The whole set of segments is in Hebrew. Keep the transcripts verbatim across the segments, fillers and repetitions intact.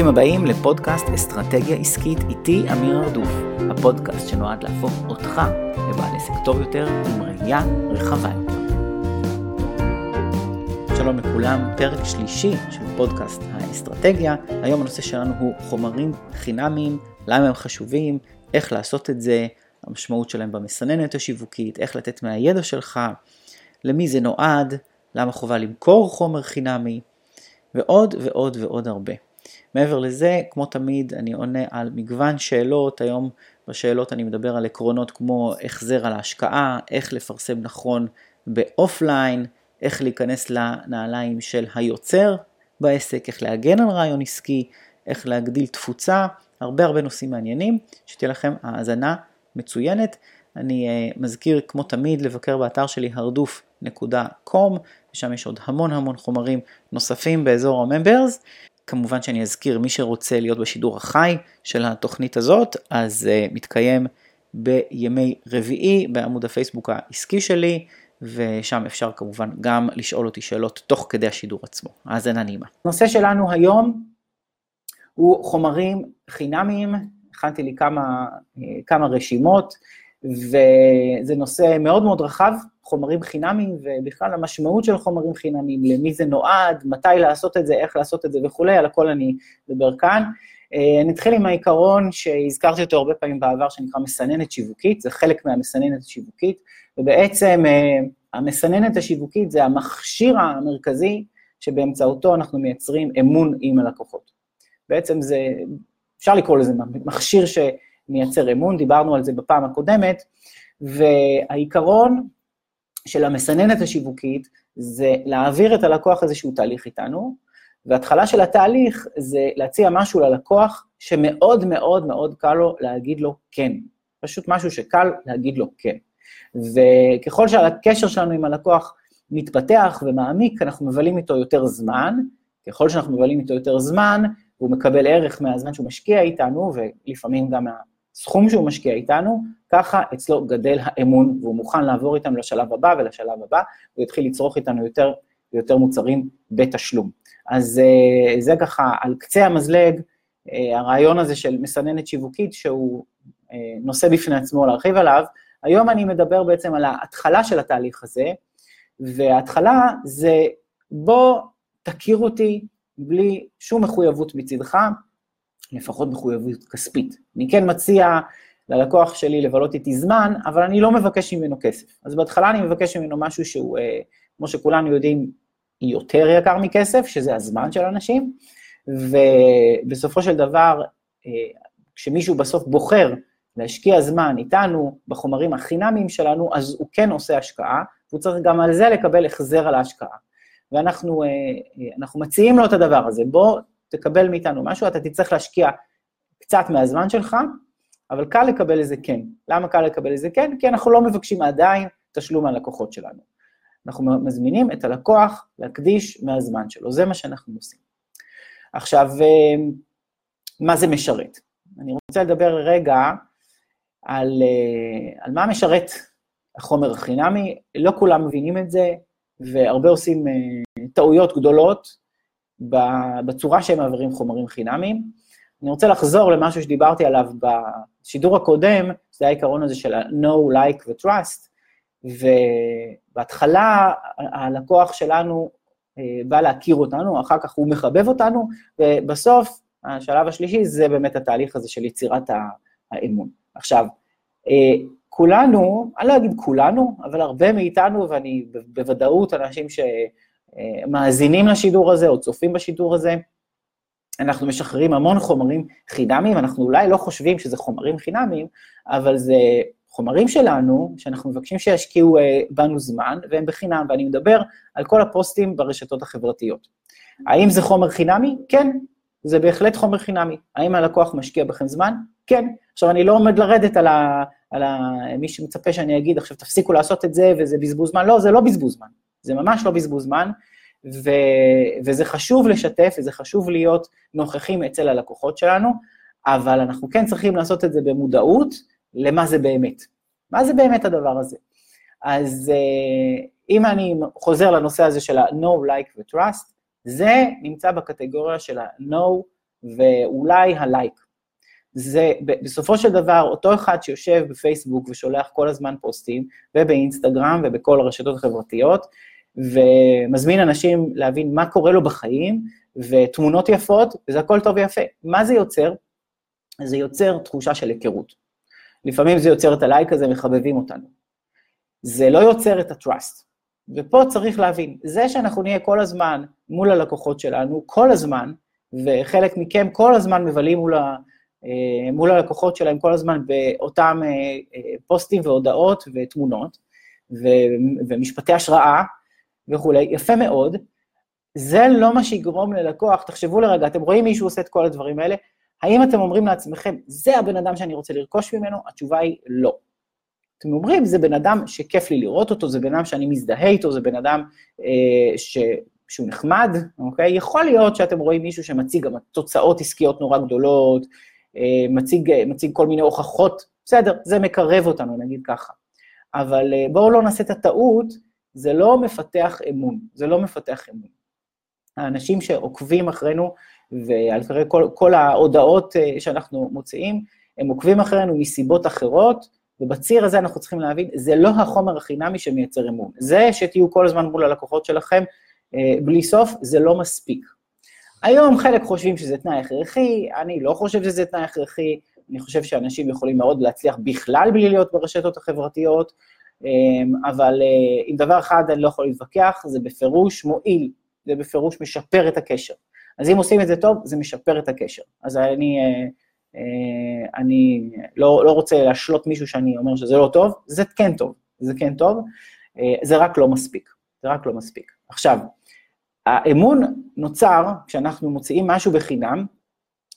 ברוכים הבאים לפודקאסט אסטרטגיה עסקית איתי אמיר ארדוף, הפודקאסט שנועד להפוך אותך לבעל סקטור יותר עם ראייה רחבה יותר. שלום לכולם, פרק שלישי של פודקאסט האסטרטגיה. היום הנושא שלנו הוא חומרים חינמיים, למה הם חשובים, איך לעשות את זה, המשמעות שלהם במסננת השיווקית, איך לתת מהידע שלך, למי זה נועד, למה חובה למכור חומר חינמי, ועוד ועוד ועוד הרבה. מעבר לזה, כמו תמיד, אני עונה על מגוון שאלות. היום בשאלות אני מדבר על עקרונות כמו החזר על ההשקעה, איך לפרסם נכון באופליין, איך להיכנס לנעליים של היוצר בעסק, איך להגן על רעיון עסקי, איך להגדיל תפוצה, הרבה הרבה נושאים מעניינים, שתהיה לכם האזנה מצוינת. אני מזכיר כמו תמיד לבקר באתר שלי הרדוף נקודה קום, ושם יש עוד המון המון חומרים נוספים באזור הממברס. כמובן שאני אזכיר, מי שרוצה להיות בשידור החי של התוכנית הזאת, אז uh, מתקיים בימי רביעי בעמוד הפייסבוק העסקי שלי, ושם אפשר כמובן גם לשאול אותי שאלות תוך כדי השידור עצמו. אז אין ענימה. הנושא שלנו היום הוא חומרים חינמיים. הכנתי לי כמה, כמה רשימות, וזה נושא מאוד מאוד רחב, חומרים חינמיים, ובכלל המשמעות של חומרים חינמיים, למי זה נועד, מתי לעשות את זה, איך לעשות את זה וכולי, על הכל אני מדבר כאן. נתחיל עם העיקרון שהזכרתי אותו הרבה פעמים בעבר, שנקרא מסננת שיווקית, זה חלק מהמסננת השיווקית, ובעצם המסננת השיווקית זה המכשיר המרכזי, שבאמצעותו אנחנו מייצרים אמון עם הלקוחות. בעצם זה, אפשר לקרוא לזה מכשיר ש... מייצר אמון, דיברנו על זה בפעם הקודמת, והעיקרון של המסננת השיווקית זה להעביר את הלקוח איזשהו תהליך איתנו, וההתחלה של התהליך זה להציע משהו ללקוח שמאוד מאוד מאוד קל לו להגיד לו כן, פשוט משהו שקל להגיד לו כן, וככל שהקשר שלנו עם הלקוח מתפתח ומעמיק, אנחנו מבלים איתו יותר זמן, ככל שאנחנו מבלים איתו יותר זמן, הוא מקבל ערך מהזמן שהוא משקיע איתנו, ולפעמים גם מה... סכום שהוא משקיע איתנו, ככה אצלו גדל האמון, והוא מוכן לעבור איתנו לשלב הבא ולשלב הבא, הוא יתחיל לצרוך איתנו יותר ויותר מוצרים בתשלום. אז זה ככה על קצה המזלג, הרעיון הזה של מסננת שיווקית, שהוא נושא בפני עצמו להרחיב עליו. היום אני מדבר בעצם על ההתחלה של התהליך הזה, וההתחלה זה בוא תכיר אותי, בלי שום מחויבות מצדך, לפחות מחויבות כספית. אני כן מציע ללקוח שלי לבלות איתי זמן, אבל אני לא מבקש ממנו כסף. אז בהתחלה אני מבקש ממנו משהו שהוא, כמו שכולנו יודעים, יותר יקר מכסף, שזה הזמן של אנשים, ובסופו של דבר, כשמישהו בסוף בוחר להשקיע זמן איתנו בחומרים החינמיים שלנו, אז הוא כן עושה השקעה, והוא צריך גם על זה לקבל החזר על ההשקעה. ואנחנו אנחנו מציעים לו את הדבר הזה, בוא תקבל מאיתנו משהו, אתה תצטרך להשקיע קצת מהזמן שלך, אבל קל לקבל איזה כן. למה קל לקבל איזה כן? כי אנחנו לא מבקשים עדיין תשלום מהלקוחות שלנו. אנחנו מזמינים את הלקוח להקדיש מהזמן שלו, זה מה שאנחנו עושים. עכשיו, מה זה משרת? אני רוצה לדבר רגע על, על מה משרת החומר החינמי, לא כולם מבינים את זה, והרבה עושים טעויות גדולות בצורה שהם מעבירים חומרים חינמיים. אני רוצה לחזור למשהו שדיברתי עליו בשידור הקודם, זה העיקרון הזה של ה-know, like ו-trust, ובהתחלה הלקוח שלנו בא להכיר אותנו, אחר כך הוא מחבב אותנו, ובסוף השלב השלישי זה באמת התהליך הזה של יצירת האמון. עכשיו, כולנו, אני לא אגיד כולנו, אבל הרבה מאיתנו, ואני בוודאות אנשים שמאזינים לשידור הזה, או צופים בשידור הזה, אנחנו משחררים המון חומרים חינמיים, אנחנו אולי לא חושבים שזה חומרים חינמיים, אבל זה חומרים שלנו, שאנחנו מבקשים שישקיעו בנו זמן, והם בחינם, ואני מדבר על כל הפוסטים ברשתות החברתיות. האם זה חומר חינמי? כן. זה בהחלט חומר חינמי. האם הלקוח משקיע בכם זמן? כן. עכשיו, אני לא עומד לרדת על ה... על מי שמצפה שאני אגיד, עכשיו תפסיקו לעשות את זה, וזה בזבוז זמן. לא, זה לא בזבוז זמן. זה ממש לא בזבוז זמן, ו... וזה חשוב לשתף, וזה חשוב להיות נוכחים אצל הלקוחות שלנו, אבל אנחנו כן צריכים לעשות את זה במודעות, למה זה באמת. מה זה באמת הדבר הזה? אז אם אני חוזר לנושא הזה של ה-know, like ו-trust, זה נמצא בקטגוריה של ה-know, ואולי הלייק. זה בסופו של דבר אותו אחד שיושב בפייסבוק ושולח כל הזמן פוסטים, ובאינסטגרם ובכל הרשתות החברתיות, ומזמין אנשים להבין מה קורה לו בחיים, ותמונות יפות, וזה הכל טוב ויפה. מה זה יוצר? זה יוצר תחושה של היכרות. לפעמים זה יוצר את הלייק הזה, מחבבים אותנו. זה לא יוצר את הטראסט. ופה צריך להבין, זה שאנחנו נהיה כל הזמן מול הלקוחות שלנו, כל הזמן, וחלק מכם כל הזמן מבלים מול, ה, מול הלקוחות שלהם, כל הזמן באותם פוסטים והודעות ותמונות, ו, ומשפטי השראה וכו', יפה מאוד, זה לא מה שיגרום ללקוח, תחשבו לרגע, אתם רואים מישהו עושה את כל הדברים האלה, האם אתם אומרים לעצמכם, זה הבן אדם שאני רוצה לרכוש ממנו? התשובה היא לא. אתם אומרים, זה בן אדם שכיף לי לראות אותו, זה בן אדם שאני מזדהה איתו, זה בן אדם אה, ש... שהוא נחמד, אוקיי? יכול להיות שאתם רואים מישהו שמציג גם תוצאות עסקיות נורא גדולות, אה, מציג, מציג כל מיני הוכחות, בסדר, זה מקרב אותנו, נגיד ככה. אבל אה, בואו לא נעשה את הטעות, זה לא מפתח אמון, זה לא מפתח אמון. האנשים שעוקבים אחרינו, ועל פרי כל, כל ההודעות שאנחנו מוציאים, הם עוקבים אחרינו מסיבות אחרות, ובציר הזה אנחנו צריכים להבין, זה לא החומר החינמי שמייצר אמון. זה שתהיו כל הזמן מול הלקוחות שלכם, בלי סוף, זה לא מספיק. היום חלק חושבים שזה תנאי הכרחי, אני לא חושב שזה תנאי הכרחי, אני חושב שאנשים יכולים מאוד להצליח בכלל בלי להיות ברשתות החברתיות, אבל עם דבר אחד אני לא יכול להתווכח, זה בפירוש מועיל, זה בפירוש משפר את הקשר. אז אם עושים את זה טוב, זה משפר את הקשר. אז אני... אני לא, לא רוצה להשלות מישהו שאני אומר שזה לא טוב, זה כן טוב, זה כן טוב, זה רק לא מספיק, זה רק לא מספיק. עכשיו, האמון נוצר כשאנחנו מוציאים משהו בחינם,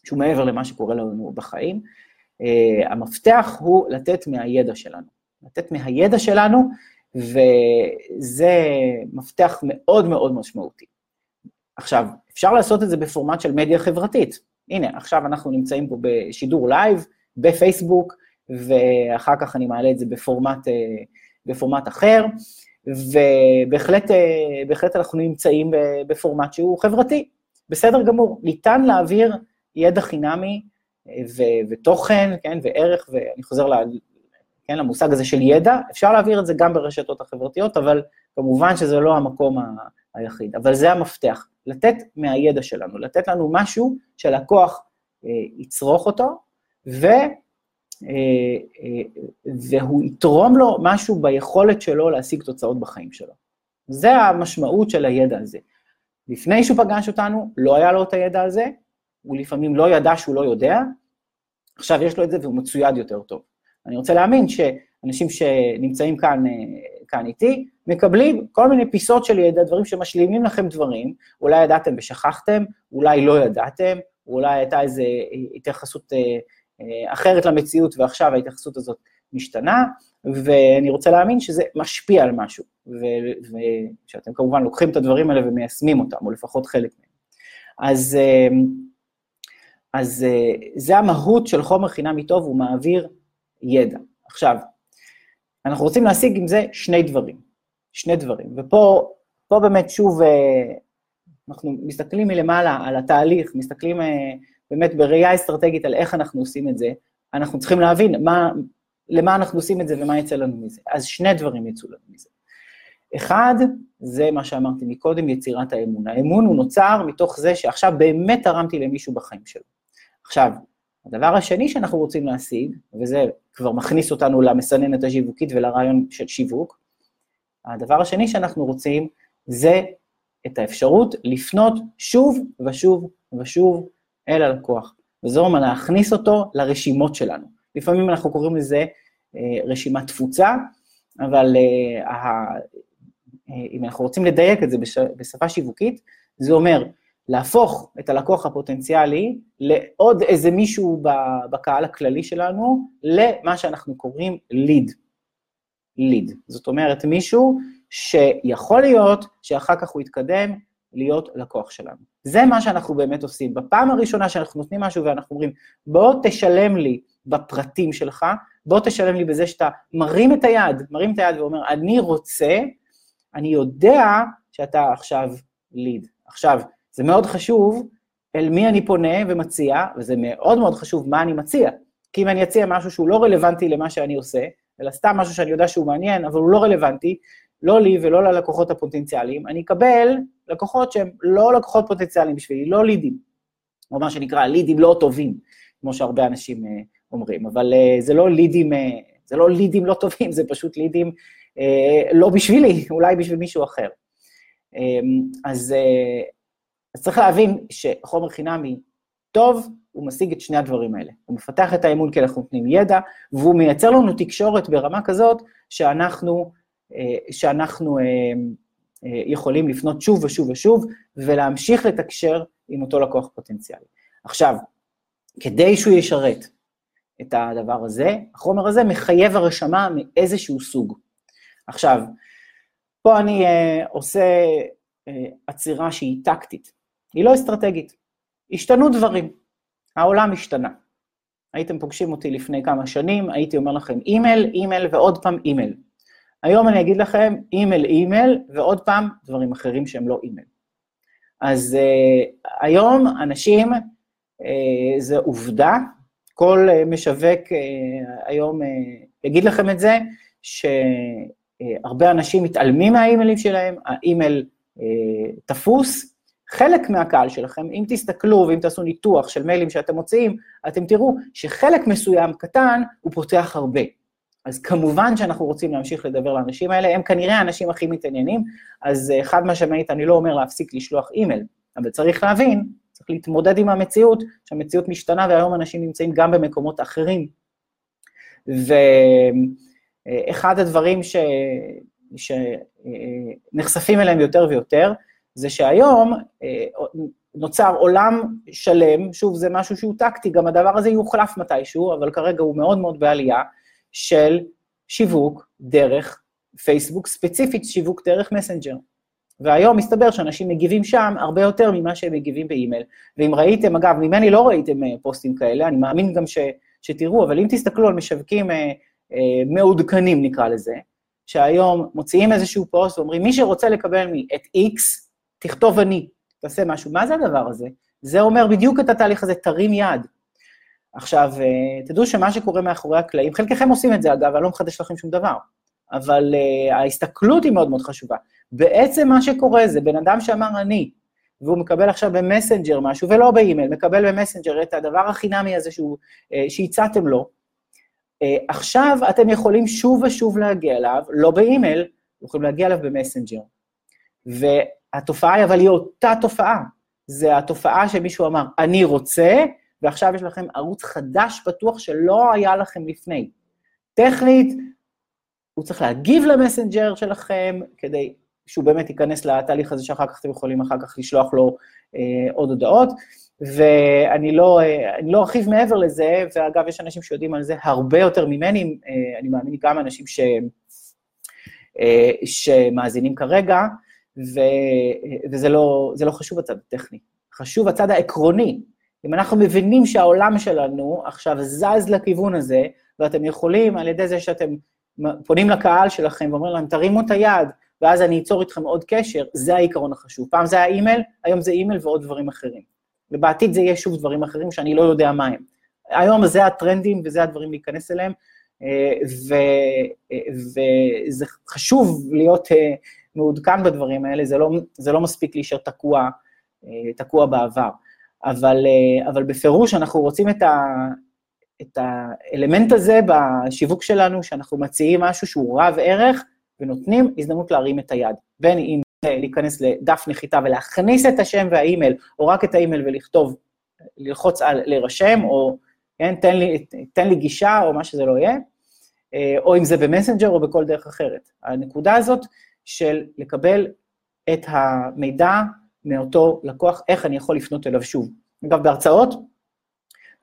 שהוא מעבר למה שקורה לנו בחיים, המפתח הוא לתת מהידע שלנו, לתת מהידע שלנו, וזה מפתח מאוד מאוד משמעותי. עכשיו, אפשר לעשות את זה בפורמט של מדיה חברתית, הנה, עכשיו אנחנו נמצאים פה בשידור לייב, בפייסבוק, ואחר כך אני מעלה את זה בפורמט, בפורמט אחר, ובהחלט, בהחלט אנחנו נמצאים בפורמט שהוא חברתי. בסדר גמור, ניתן להעביר ידע חינמי ו- ותוכן, כן, וערך, ואני חוזר ל- כן, למושג הזה של ידע, אפשר להעביר את זה גם ברשתות החברתיות, אבל כמובן שזה לא המקום ה- היחיד, אבל זה המפתח. לתת מהידע שלנו, לתת לנו משהו שהלקוח אה, יצרוך אותו, ו, אה, אה, והוא יתרום לו משהו ביכולת שלו להשיג תוצאות בחיים שלו. זה המשמעות של הידע הזה. לפני שהוא פגש אותנו, לא היה לו את הידע הזה, הוא לפעמים לא ידע שהוא לא יודע, עכשיו יש לו את זה והוא מצויד יותר טוב. אני רוצה להאמין שאנשים שנמצאים כאן, כאן איתי, מקבלים כל מיני פיסות של ידע, דברים שמשלימים לכם דברים, אולי ידעתם ושכחתם, אולי לא ידעתם, אולי הייתה איזו התייחסות אחרת למציאות, ועכשיו ההתייחסות הזאת משתנה, ואני רוצה להאמין שזה משפיע על משהו, ושאתם כמובן לוקחים את הדברים האלה ומיישמים אותם, או לפחות חלק מהם. אז, אז זה המהות של חומר חינמי טוב, הוא מעביר ידע. עכשיו, אנחנו רוצים להשיג עם זה שני דברים, שני דברים, ופה פה באמת שוב אנחנו מסתכלים מלמעלה על התהליך, מסתכלים באמת בראייה אסטרטגית על איך אנחנו עושים את זה, אנחנו צריכים להבין מה, למה אנחנו עושים את זה ומה יצא לנו מזה, אז שני דברים יצאו לנו מזה. אחד, זה מה שאמרתי מקודם, יצירת האמון, האמון הוא נוצר מתוך זה שעכשיו באמת תרמתי למישהו בחיים שלו. עכשיו, הדבר השני שאנחנו רוצים להשיג, וזה כבר מכניס אותנו למסננת השיווקית ולרעיון של שיווק, הדבר השני שאנחנו רוצים זה את האפשרות לפנות שוב ושוב ושוב אל הלקוח, וזה אומר להכניס אותו לרשימות שלנו. לפעמים אנחנו קוראים לזה רשימת תפוצה, אבל אם אנחנו רוצים לדייק את זה בשפה שיווקית, זה אומר להפוך את הלקוח הפוטנציאלי לעוד איזה מישהו בקהל הכללי שלנו, למה שאנחנו קוראים ליד. ליד. זאת אומרת, מישהו שיכול להיות שאחר כך הוא יתקדם להיות לקוח שלנו. זה מה שאנחנו באמת עושים. בפעם הראשונה שאנחנו נותנים משהו ואנחנו אומרים, בוא תשלם לי בפרטים שלך, בוא תשלם לי בזה שאתה מרים את היד, מרים את היד ואומר, אני רוצה, אני יודע שאתה עכשיו ליד. עכשיו, זה מאוד חשוב אל מי אני פונה ומציע, וזה מאוד מאוד חשוב מה אני מציע, כי אם אני אציע משהו שהוא לא רלוונטי למה שאני עושה, אלא סתם משהו שאני יודע שהוא מעניין, אבל הוא לא רלוונטי, לא לי ולא ללקוחות הפוטנציאליים, אני אקבל לקוחות שהם לא לקוחות פוטנציאליים בשבילי, לא לידים, או מה שנקרא, לידים לא טובים, כמו שהרבה אנשים אומרים, אבל זה לא לידים, זה לא לידים לא טובים, זה פשוט לידים לא בשבילי, אולי בשביל מישהו אחר. אז, אז צריך להבין שחומר חינמי טוב, הוא משיג את שני הדברים האלה. הוא מפתח את האמון כי אנחנו נותנים ידע, והוא מייצר לנו תקשורת ברמה כזאת, שאנחנו, שאנחנו יכולים לפנות שוב ושוב ושוב, ולהמשיך לתקשר עם אותו לקוח פוטנציאלי. עכשיו, כדי שהוא ישרת את הדבר הזה, החומר הזה מחייב הרשמה מאיזשהו סוג. עכשיו, פה אני uh, עושה uh, עצירה שהיא טקטית, היא לא אסטרטגית, השתנו דברים, העולם השתנה. הייתם פוגשים אותי לפני כמה שנים, הייתי אומר לכם אימייל, אימייל ועוד פעם אימייל. היום אני אגיד לכם אימייל, אימייל ועוד פעם דברים אחרים שהם לא אימייל. אז uh, היום אנשים, uh, זה עובדה, כל uh, משווק uh, היום uh, יגיד לכם את זה, ש... הרבה אנשים מתעלמים מהאימיילים שלהם, האימייל אה, תפוס. חלק מהקהל שלכם, אם תסתכלו ואם תעשו ניתוח של מיילים שאתם מוציאים, אתם תראו שחלק מסוים קטן הוא פותח הרבה. אז כמובן שאנחנו רוצים להמשיך לדבר לאנשים האלה, הם כנראה האנשים הכי מתעניינים, אז חד משמעית אני לא אומר להפסיק לשלוח אימייל, אבל צריך להבין, צריך להתמודד עם המציאות, שהמציאות משתנה והיום אנשים נמצאים גם במקומות אחרים. ו... אחד הדברים ש... שנחשפים אליהם יותר ויותר, זה שהיום נוצר עולם שלם, שוב זה משהו שהוא טקטי, גם הדבר הזה יוחלף מתישהו, אבל כרגע הוא מאוד מאוד בעלייה, של שיווק דרך פייסבוק, ספציפית שיווק דרך מסנג'ר. והיום מסתבר שאנשים מגיבים שם הרבה יותר ממה שהם מגיבים באימייל. ואם ראיתם, אגב, ממני לא ראיתם פוסטים כאלה, אני מאמין גם ש... שתראו, אבל אם תסתכלו על משווקים... מעודכנים נקרא לזה, שהיום מוציאים איזשהו פוסט ואומרים, מי שרוצה לקבל מי את X, תכתוב אני, תעשה משהו, מה זה הדבר הזה? זה אומר בדיוק את התהליך הזה, תרים יד. עכשיו, תדעו שמה שקורה מאחורי הקלעים, חלקכם עושים את זה אגב, אני לא מחדש לכם שום דבר, אבל uh, ההסתכלות היא מאוד מאוד חשובה. בעצם מה שקורה זה, בן אדם שאמר אני, והוא מקבל עכשיו במסנג'ר משהו, ולא באימייל, מקבל במסנג'ר את הדבר החינמי הזה שהוא, uh, שהצעתם לו, עכשיו אתם יכולים שוב ושוב להגיע אליו, לא באימייל, יכולים להגיע אליו במסנג'ר. והתופעה היא, אבל היא אותה תופעה. זה התופעה שמישהו אמר, אני רוצה, ועכשיו יש לכם ערוץ חדש פתוח שלא היה לכם לפני. טכנית, הוא צריך להגיב למסנג'ר שלכם, כדי שהוא באמת ייכנס לתהליך הזה, שאחר כך אתם יכולים אחר כך לשלוח לו אה, עוד הודעות. ואני לא, אני לא ארחיב מעבר לזה, ואגב, יש אנשים שיודעים על זה הרבה יותר ממני, אני מאמין גם אנשים ש, שמאזינים כרגע, ו, וזה לא, זה לא חשוב הצד הטכני, חשוב הצד העקרוני. אם אנחנו מבינים שהעולם שלנו עכשיו זז לכיוון הזה, ואתם יכולים על ידי זה שאתם פונים לקהל שלכם ואומרים להם, תרימו את היד, ואז אני אצור איתכם עוד קשר, זה העיקרון החשוב. פעם זה היה אימייל, היום זה אימייל ועוד דברים אחרים. ובעתיד זה יהיה שוב דברים אחרים שאני לא יודע מה הם. היום זה הטרנדים וזה הדברים להיכנס אליהם, וזה חשוב להיות מעודכן בדברים האלה, זה לא, זה לא מספיק להישאר תקוע, תקוע בעבר. אבל, אבל בפירוש אנחנו רוצים את ה, את האלמנט הזה בשיווק שלנו, שאנחנו מציעים משהו שהוא רב ערך, ונותנים הזדמנות להרים את היד, בין אם להיכנס לדף נחיתה ולהכניס את השם והאימייל, או רק את האימייל ולכתוב, ללחוץ על להירשם, או כן, תן לי, תן לי גישה, או מה שזה לא יהיה, או אם זה במסנג'ר או בכל דרך אחרת. הנקודה הזאת של לקבל את המידע מאותו לקוח, איך אני יכול לפנות אליו שוב. אגב, בהרצאות,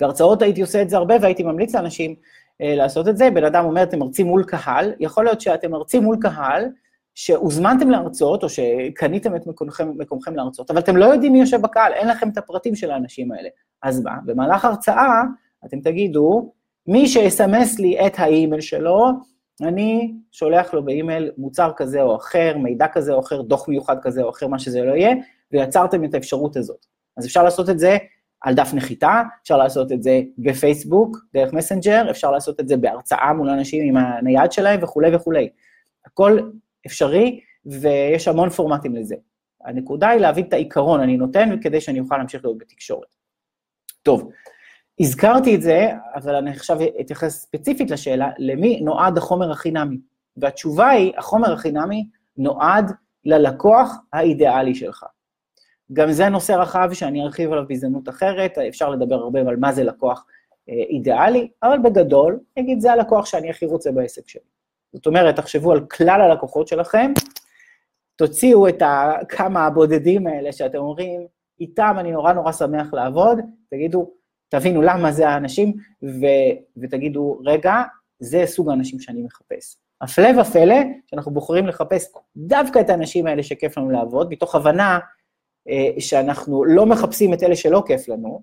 בהרצאות הייתי עושה את זה הרבה, והייתי ממליץ לאנשים לעשות את זה. בן אדם אומר, אתם מרצים מול קהל, יכול להיות שאתם מרצים מול קהל, שהוזמנתם להרצאות, או שקניתם את מקומכם, מקומכם להרצאות, אבל אתם לא יודעים מי יושב בקהל, אין לכם את הפרטים של האנשים האלה. אז מה? במהלך הרצאה, אתם תגידו, מי שיסמס לי את האימייל שלו, אני שולח לו באימייל מוצר כזה או אחר, מידע כזה או אחר, דוח מיוחד כזה או אחר, מה שזה לא יהיה, ויצרתם את האפשרות הזאת. אז אפשר לעשות את זה על דף נחיתה, אפשר לעשות את זה בפייסבוק, דרך מסנג'ר, אפשר לעשות את זה בהרצאה מול אנשים עם הנייד שלהם וכו' וכו'. הכל אפשרי, ויש המון פורמטים לזה. הנקודה היא להבין את העיקרון, אני נותן כדי שאני אוכל להמשיך להיות בתקשורת. טוב, הזכרתי את זה, אבל אני עכשיו אתייחס ספציפית לשאלה, למי נועד החומר החינמי? והתשובה היא, החומר החינמי נועד ללקוח האידיאלי שלך. גם זה נושא רחב שאני ארחיב עליו בהזדמנות אחרת, אפשר לדבר הרבה על מה זה לקוח אידיאלי, אבל בגדול, נגיד, זה הלקוח שאני הכי רוצה בעסק שלי. זאת אומרת, תחשבו על כלל הלקוחות שלכם, תוציאו את כמה הבודדים האלה שאתם אומרים, איתם אני נורא נורא שמח לעבוד, תגידו, תבינו למה זה האנשים, ו- ותגידו, רגע, זה סוג האנשים שאני מחפש. הפלא ופלא, שאנחנו בוחרים לחפש דווקא את האנשים האלה שכיף לנו לעבוד, מתוך הבנה שאנחנו לא מחפשים את אלה שלא כיף לנו,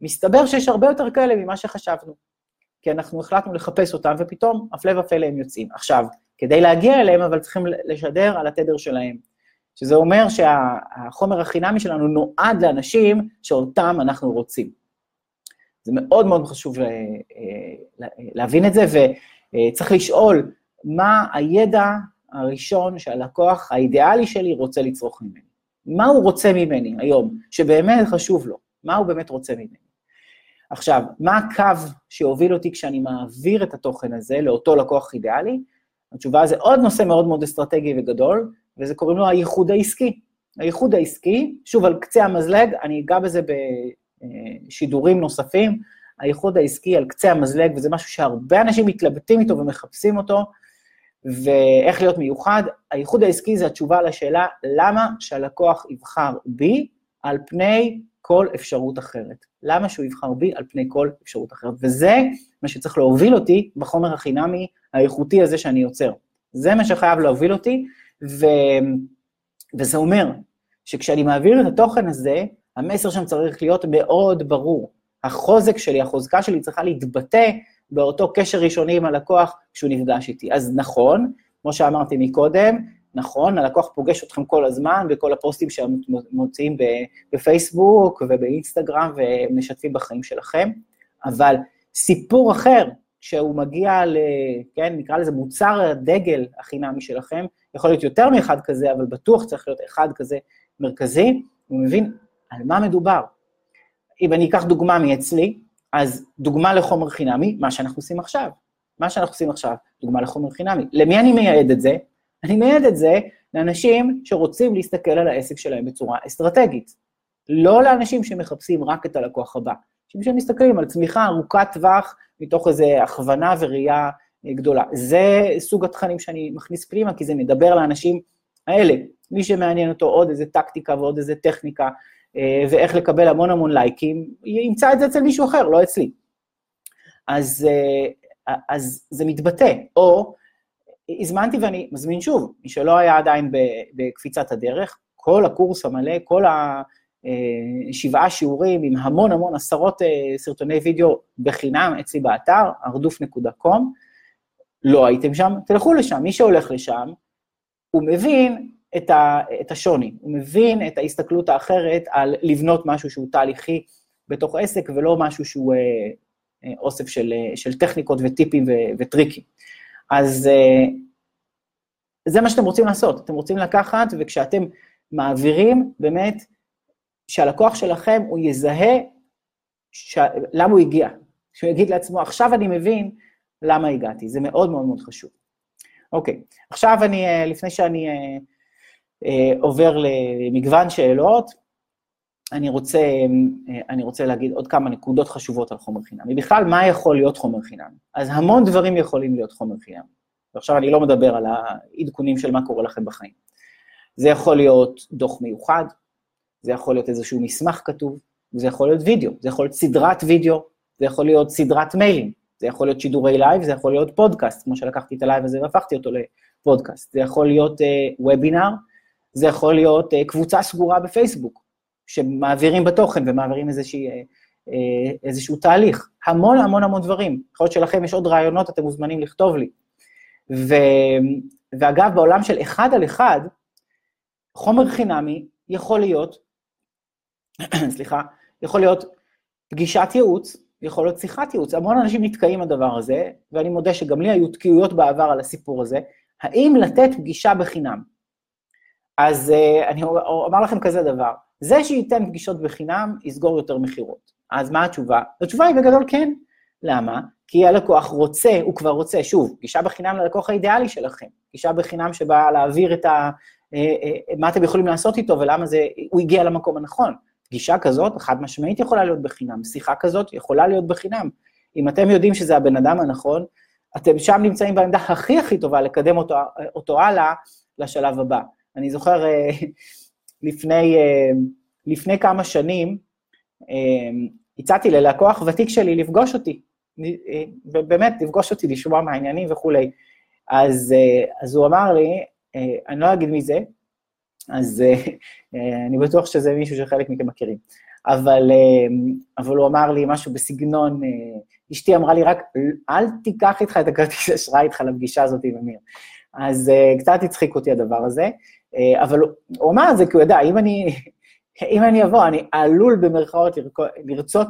מסתבר שיש הרבה יותר כאלה ממה שחשבנו, כי אנחנו החלטנו לחפש אותם, ופתאום הפלא ופלא הם יוצאים. עכשיו, כדי להגיע אליהם, אבל צריכים לשדר על התדר שלהם, שזה אומר שהחומר החינמי שלנו נועד לאנשים שאותם אנחנו רוצים. זה מאוד מאוד חשוב להבין את זה, וצריך לשאול מה הידע הראשון שהלקוח האידיאלי שלי רוצה לצרוך ממני. מה הוא רוצה ממני היום, שבאמת חשוב לו, מה הוא באמת רוצה ממני. עכשיו, מה הקו שהוביל אותי כשאני מעביר את התוכן הזה לאותו לקוח אידיאלי? התשובה זה עוד נושא מאוד מאוד אסטרטגי וגדול, וזה קוראים לו הייחוד העסקי. הייחוד העסקי, שוב על קצה המזלג, אני אגע בזה בשידורים נוספים, הייחוד העסקי על קצה המזלג, וזה משהו שהרבה אנשים מתלבטים איתו ומחפשים אותו, ואיך להיות מיוחד. הייחוד העסקי זה התשובה לשאלה, למה שהלקוח יבחר בי על פני כל אפשרות אחרת. למה שהוא יבחר בי על פני כל אפשרות אחרת. וזה מה שצריך להוביל אותי בחומר החינמי האיכותי הזה שאני יוצר. זה מה שחייב להוביל אותי, ו... וזה אומר שכשאני מעביר את התוכן הזה, המסר שם צריך להיות מאוד ברור. החוזק שלי, החוזקה שלי צריכה להתבטא באותו קשר ראשוני עם הלקוח כשהוא נפגש איתי. אז נכון, כמו שאמרתי מקודם, נכון, הלקוח פוגש אתכם כל הזמן, בכל הפוסטים שמוצאים בפייסבוק ובאינסטגרם ומשתפים בחיים שלכם, אבל סיפור אחר, כשהוא מגיע ל... כן, נקרא לזה מוצר הדגל החינמי שלכם, יכול להיות יותר מאחד כזה, אבל בטוח צריך להיות אחד כזה מרכזי, הוא מבין על מה מדובר. אם אני אקח דוגמה מאצלי, אז דוגמה לחומר חינמי, מה שאנחנו עושים עכשיו. מה שאנחנו עושים עכשיו, דוגמה לחומר חינמי. למי אני מייעד את זה? אני מייעד את זה לאנשים שרוצים להסתכל על העסק שלהם בצורה אסטרטגית. לא לאנשים שמחפשים רק את הלקוח הבא. כשהם מסתכלים על צמיחה ארוכת טווח, מתוך איזו הכוונה וראייה גדולה. זה סוג התכנים שאני מכניס פנימה, כי זה מדבר לאנשים האלה. מי שמעניין אותו עוד איזה טקטיקה ועוד איזה טכניקה, ואיך לקבל המון המון לייקים, ימצא את זה אצל מישהו אחר, לא אצלי. אז, אז זה מתבטא, או הזמנתי ואני מזמין שוב, מי שלא היה עדיין בקפיצת הדרך, כל הקורס המלא, כל השבעה שיעורים, עם המון המון עשרות סרטוני וידאו בחינם אצלי באתר, הרדוף נקודה קום, לא הייתם שם, תלכו לשם, מי שהולך לשם, הוא מבין, את, ה, את השוני, הוא מבין את ההסתכלות האחרת על לבנות משהו שהוא תהליכי בתוך עסק, ולא משהו שהוא אה, אה, אוסף של, אה, של טכניקות וטיפים ו, וטריקים. אז אה, זה מה שאתם רוצים לעשות, אתם רוצים לקחת, וכשאתם מעבירים באמת, שהלקוח שלכם הוא יזהה ש... למה הוא הגיע, שהוא יגיד לעצמו, עכשיו אני מבין למה הגעתי, זה מאוד מאוד מאוד חשוב. אוקיי, עכשיו אני, לפני שאני... עובר למגוון שאלות, אני רוצה, אני רוצה להגיד עוד כמה נקודות חשובות על חומר חינמי. בכלל, מה יכול להיות חומר חינמי? אז המון דברים יכולים להיות חומר חינמי. ועכשיו אני לא מדבר על העדכונים של מה קורה לכם בחיים. זה יכול להיות דוח מיוחד, זה יכול להיות איזשהו מסמך כתוב, זה יכול להיות וידאו, זה יכול להיות סדרת וידאו, זה יכול להיות סדרת מיילים, זה יכול להיות שידורי לייב, זה יכול להיות פודקאסט, כמו שלקחתי את הלייב הזה והפכתי אותו לפודקאסט, זה יכול להיות וובינר, זה יכול להיות קבוצה סגורה בפייסבוק, שמעבירים בתוכן ומעבירים איזשהו תהליך. המון המון המון דברים. יכול להיות שלכם יש עוד רעיונות, אתם מוזמנים לכתוב לי. ואגב, בעולם של אחד על אחד, חומר חינמי יכול להיות סליחה, יכול להיות פגישת ייעוץ, יכול להיות שיחת ייעוץ, המון אנשים נתקעים הדבר הזה, ואני מודה שגם לי היו תקיעויות בעבר על הסיפור הזה, האם לתת פגישה בחינם? אז אני אומר לכם כזה דבר, זה שייתן פגישות בחינם, יסגור יותר מחירות. אז מה התשובה? התשובה היא בגדול כן. למה? כי הלקוח רוצה, הוא כבר רוצה, שוב, פגישה בחינם ללקוח האידיאלי שלכם, פגישה בחינם שבאה להעביר את ה... מה אתם יכולים לעשות איתו ולמה זה... הוא הגיע למקום הנכון. פגישה כזאת, חד משמעית יכולה להיות בחינם, שיחה כזאת יכולה להיות בחינם. אם אתם יודעים שזה הבן אדם הנכון, אתם שם נמצאים בעמדה הכי הכי טובה לקדם אותו, אותו הלאה לשלב הבא. אני זוכר לפני, לפני כמה שנים, הצעתי ללקוח ותיק שלי לפגוש אותי, באמת לפגוש אותי, לשמוע מהעניינים וכו'. אז, אז הוא אמר לי, אני לא אגיד מי זה, אז אני בטוח שזה מישהו שחלק מכם מכירים, אבל, אבל הוא אמר לי משהו בסגנון, אשתי אמרה לי רק, אל תיקח איתך את הכרטיס אשראי איתך לפגישה הזאת עם אמיר. אז קצת הצחיק אותי הדבר הזה, אבל הוא אמר את זה כי הוא ידע, אם אני... אם אני אבוא, אני עלול במרכאות לרצות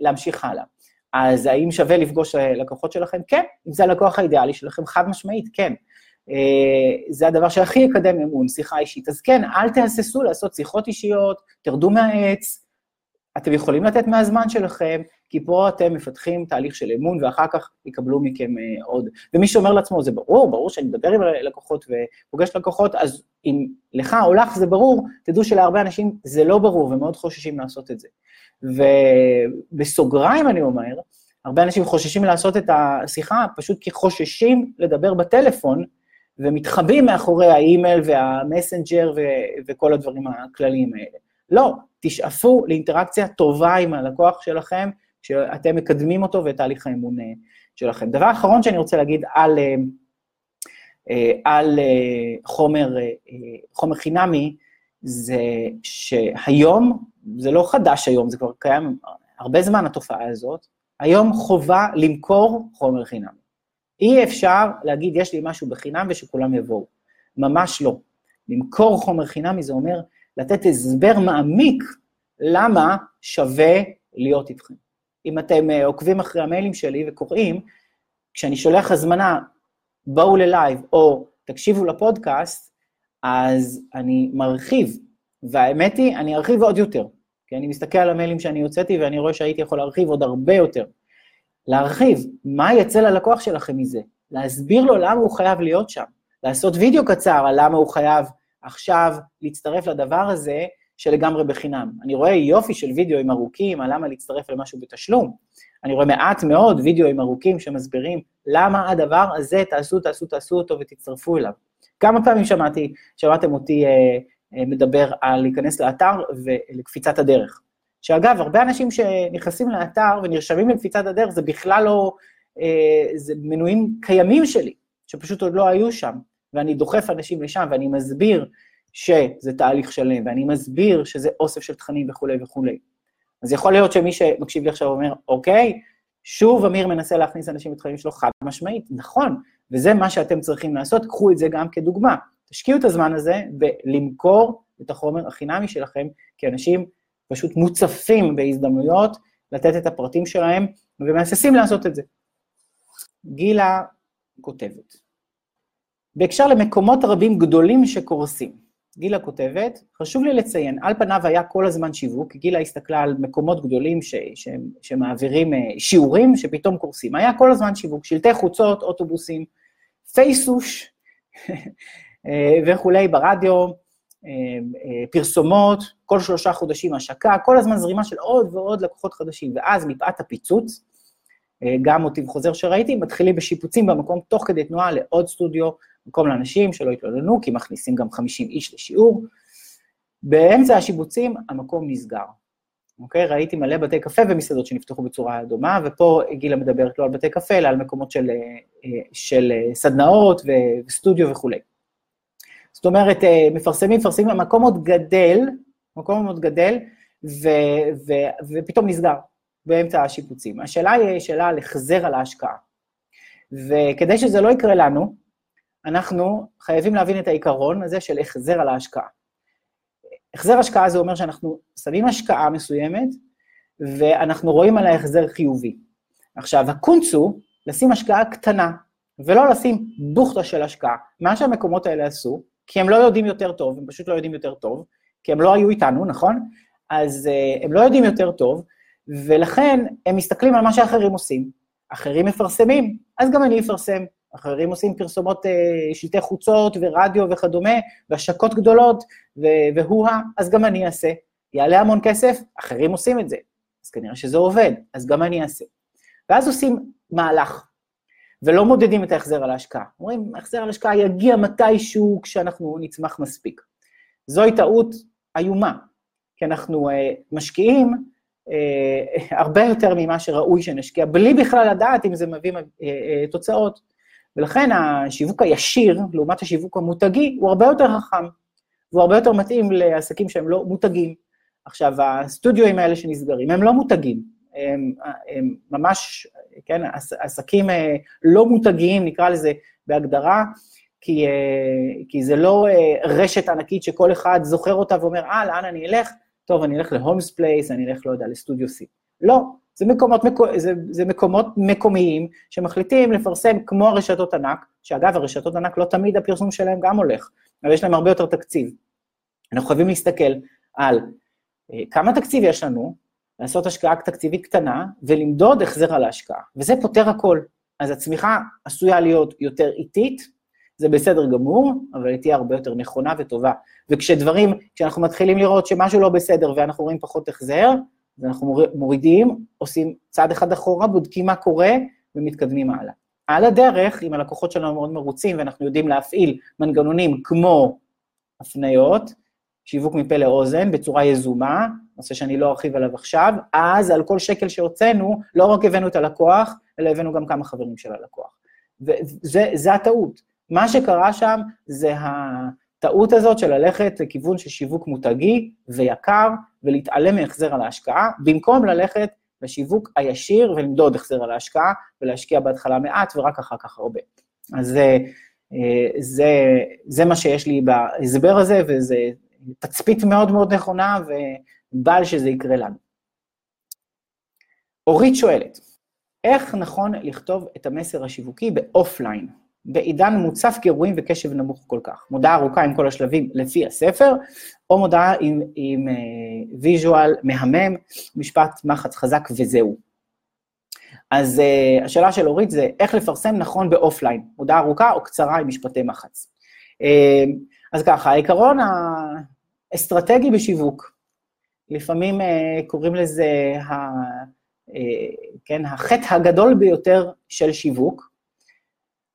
להמשיך הלאה. אז האם שווה לפגוש לקוחות שלכם? כן. אם זה הלקוח האידיאלי שלכם, חד משמעית, כן. זה הדבר שהכי יקדם אמון, שיחה אישית. אז כן, אל תהססו לעשות שיחות אישיות, תרדו מהעץ, אתם יכולים לתת מהזמן שלכם, כי פה אתם מפתחים תהליך של אמון, ואחר כך יקבלו מכם עוד. ומי שאומר לעצמו, זה ברור, ברור שאני מדבר עם לקוחות ופוגש לקוחות, אז אם לך או לך זה ברור, תדעו שלהרבה אנשים זה לא ברור, ומאוד חוששים לעשות את זה. ובסוגריים אני אומר, הרבה אנשים חוששים לעשות את השיחה, פשוט כי חוששים לדבר בטלפון, ומתחבאים מאחורי האימייל והמסנג'ר וכל הדברים הכלליים האלה. לא, תשאפו לאינטראקציה טובה עם הלקוח שלכם, שאתם מקדמים אותו ואת תהליך האמון שלכם. דבר אחרון שאני רוצה להגיד על, על חומר, חומר חינמי, זה שהיום, זה לא חדש היום, זה כבר קיים הרבה זמן התופעה הזאת, היום חובה למכור חומר חינמי. אי אפשר להגיד, יש לי משהו בחינם ושכולם יבואו. ממש לא. למכור חומר חינמי זה אומר, לתת הסבר מעמיק למה שווה להיות איתכם. אם אתם עוקבים אחרי המיילים שלי וקוראים, כשאני שולח הזמנה, בואו ללייב או תקשיבו לפודקאסט, אז אני מרחיב, והאמת היא, אני ארחיב עוד יותר, כי אני מסתכל על המיילים שאני יוצאתי ואני רואה שהייתי יכול להרחיב עוד הרבה יותר. להרחיב, מה יצא ללקוח שלכם מזה? להסביר לו למה הוא חייב להיות שם, לעשות וידאו קצר על למה הוא חייב עכשיו להצטרף לדבר הזה שלגמרי בחינם. אני רואה יופי של וידאוים ארוכים על למה להצטרף למשהו בתשלום. אני רואה מעט מאוד וידאוים ארוכים שמסבירים למה הדבר הזה תעשו, תעשו, תעשו אותו ותצטרפו אליו. כמה פעמים שמעתי, שמעתם אותי אה, אה, מדבר על להיכנס לאתר ולקפיצת הדרך. שאגב, הרבה אנשים שנכנסים לאתר ונרשמים לקפיצת הדרך, זה בכלל לא, אה, זה מנויים קיימים שלי, שפשוט עוד לא היו שם. ואני דוחף אנשים לשם, ואני מסביר שזה תהליך שלם, ואני מסביר שזה אוסף של תכנים וכו' וכו'. אז יכול להיות שמי שמקשיב לי עכשיו אומר, אוקיי, שוב אמיר מנסה להכניס אנשים לתכנים שלו חד משמעית, נכון, וזה מה שאתם צריכים לעשות, קחו את זה גם כדוגמה. תשקיעו את הזמן הזה בלמכור את החומר החינמי שלכם, כי אנשים פשוט מוצפים בהזדמנויות לתת את הפרטים שלהם, ומהססים לעשות את זה. גילה כותבת. בהקשר למקומות רבים גדולים שקורסים. גילה כותבת, חשוב לי לציין, על פניו היה כל הזמן שיווק, גילה הסתכלה על מקומות גדולים ש, ש, שמעבירים שיעורים שפתאום קורסים. היה כל הזמן שיווק, שלטי חוצות, אוטובוסים, פייסוש וכולי ברדיו, פרסומות, כל שלושה חודשים השקה, כל הזמן זרימה של עוד ועוד לקוחות חדשים, ואז מפאת הפיצוץ, גם מוטיב חוזר שראיתי, מתחילים בשיפוצים במקום תוך כדי תנועה לעוד סטודיו, מקום לאנשים שלא התלוננו, כי מכניסים גם חמישים איש לשיעור. באמצע השיפוצים, המקום נסגר. אוקיי? ראיתי מלא בתי קפה ומסעדות שנפתחו בצורה דומה, ופה גילה מדברת לא על בתי קפה, אלא על מקומות של, של סדנאות וסטודיו וכו'. זאת אומרת, מפרסמים, מפרסמים, המקום עוד גדל, המקום עוד גדל, ו, ו, ופתאום נסגר. באמצע השיפוצים. השאלה היא שאלה לחזר על ההשקעה. וכדי שזה לא יקרה לנו, אנחנו חייבים להבין את העיקרון הזה של החזר על ההשקעה. החזר השקעה זה אומר שאנחנו שמים השקעה מסוימת, ואנחנו רואים עליה החזר חיובי. עכשיו, הקונץ הוא לשים השקעה קטנה, ולא לשים בוכתה של השקעה. מה שהמקומות האלה עשו, כי הם לא יודעים יותר טוב, הם פשוט לא יודעים יותר טוב, כי הם לא היו איתנו, נכון? אז uh, הם לא יודעים יותר טוב, ולכן הם מסתכלים על מה שאחרים עושים. אחרים מפרסמים, אז גם אני אפרסם. אחרים עושים פרסומות uh, שלטי חוצות ורדיו וכדומה, והשקות גדולות, ו- והוא-ה, אז גם אני אעשה. יעלה המון כסף, אחרים עושים את זה. אז כנראה שזה עובד, אז גם אני אעשה. ואז עושים מהלך, ולא מודדים את ההחזר על ההשקעה. אומרים, ההחזר על ההשקעה יגיע מתישהו כשאנחנו נצמח מספיק. זוהי טעות איומה, כי אנחנו אה, משקיעים אה, הרבה יותר ממה שראוי שנשקיע, בלי בכלל לדעת אם זה מביא אה, אה, תוצאות. ולכן השיווק הישיר, לעומת השיווק המותגי, הוא הרבה יותר חכם, והוא הרבה יותר מתאים לעסקים שהם לא מותגים. עכשיו, הסטודיואים האלה שנסגרים, הם לא מותגים. הם, הם ממש, כן, עסקים לא מותגיים, נקרא לזה בהגדרה, כי, כי זה לא רשת ענקית שכל אחד זוכר אותה ואומר, אה, לאן אני אלך? טוב, אני אלך להומס פלייס, אני אלך, לא יודע, לסטודיו סי. לא, זה מקומות, זה, זה מקומות מקומיים שמחליטים לפרסם כמו הרשתות ענק, שאגב, הרשתות ענק לא תמיד הפרסום שלהם גם הולך, אבל יש להם הרבה יותר תקציב. אנחנו חייבים להסתכל על כמה תקציב יש לנו, לעשות השקעה תקציבית קטנה, ולמדוד החזר על ההשקעה, וזה פותר הכל. אז הצמיחה עשויה להיות יותר איטית, זה בסדר גמור, אבל היא תהיה הרבה יותר נכונה וטובה. וכשדברים, כשאנחנו מתחילים לראות שמשהו לא בסדר, ואנחנו רואים פחות החזר, אז אנחנו מורידים, עושים צעד אחד אחורה, בודקים מה קורה, ומתקדמים הלאה. על הדרך, אם הלקוחות שלנו מאוד מרוצים, ואנחנו יודעים להפעיל מנגנונים כמו הפניות, שיווק מפה לאוזן, בצורה יזומה, נושא שאני לא ארחיב עליו עכשיו, אז על כל שקל שהוצאנו, לא רק הבאנו את הלקוח, אלא הבאנו גם כמה חברים של הלקוח. וזה הטעות. מה שקרה שם, זה הטעות הזאת של ללכת לכיוון של שיווק מותגי ויקר, ולהתעלם מהחזר על ההשקעה, במקום ללכת לשיווק הישיר, ולמדוד החזר על ההשקעה, ולהשקיע בהתחלה מעט, ורק אחר כך הרבה. אז זה, זה מה שיש לי בהסבר הזה, וזה תצפית מאוד מאוד נכונה, ובעל שזה יקרה לנו. אורית שואלת, איך נכון לכתוב את המסר השיווקי באופליין, בעידן מוצף גירויים וקשב נמוך כל כך? מודעה ארוכה עם כל השלבים לפי הספר, או מודעה עם, עם ויז'ואל מהמם, משפט מחץ חזק וזהו. אז השאלה של אורית זה, איך לפרסם נכון באופליין, מודעה ארוכה או קצרה עם משפטי מחץ? אז ככה, העיקרון האסטרטגי בשיווק, לפעמים קוראים לזה, ה, כן, החטא הגדול ביותר של שיווק,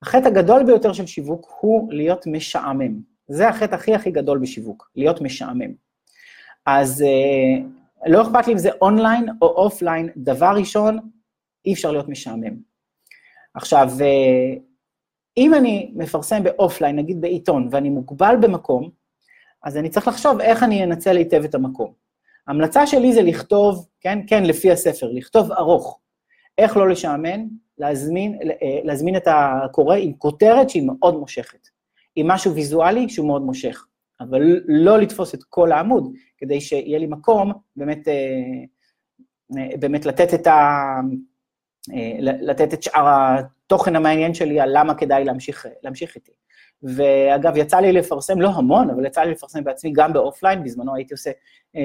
החטא הגדול ביותר של שיווק הוא להיות משעמם, זה החטא הכי הכי גדול בשיווק, להיות משעמם. אז לא אכפת לי אם זה אונליין או אופליין, דבר ראשון, אי אפשר להיות משעמם. עכשיו, אם אני מפרסם באופליין, נגיד בעיתון, ואני מוגבל במקום, אז אני צריך לחשוב איך אני אנצל היטב את המקום. ההמלצה שלי זה לכתוב, כן, כן, לפי הספר, לכתוב ארוך. איך לא לשעמן? להזמין, להזמין את הקורא עם כותרת שהיא מאוד מושכת. עם משהו ויזואלי שהוא מאוד מושך. אבל לא לתפוס את כל העמוד, כדי שיהיה לי מקום באמת, באמת לתת את ה... לתת את שאר התוכן המעניין שלי על למה כדאי להמשיך, להמשיך איתי. ואגב, יצא לי לפרסם, לא המון, אבל יצא לי לפרסם בעצמי גם באופליין, בזמנו הייתי עושה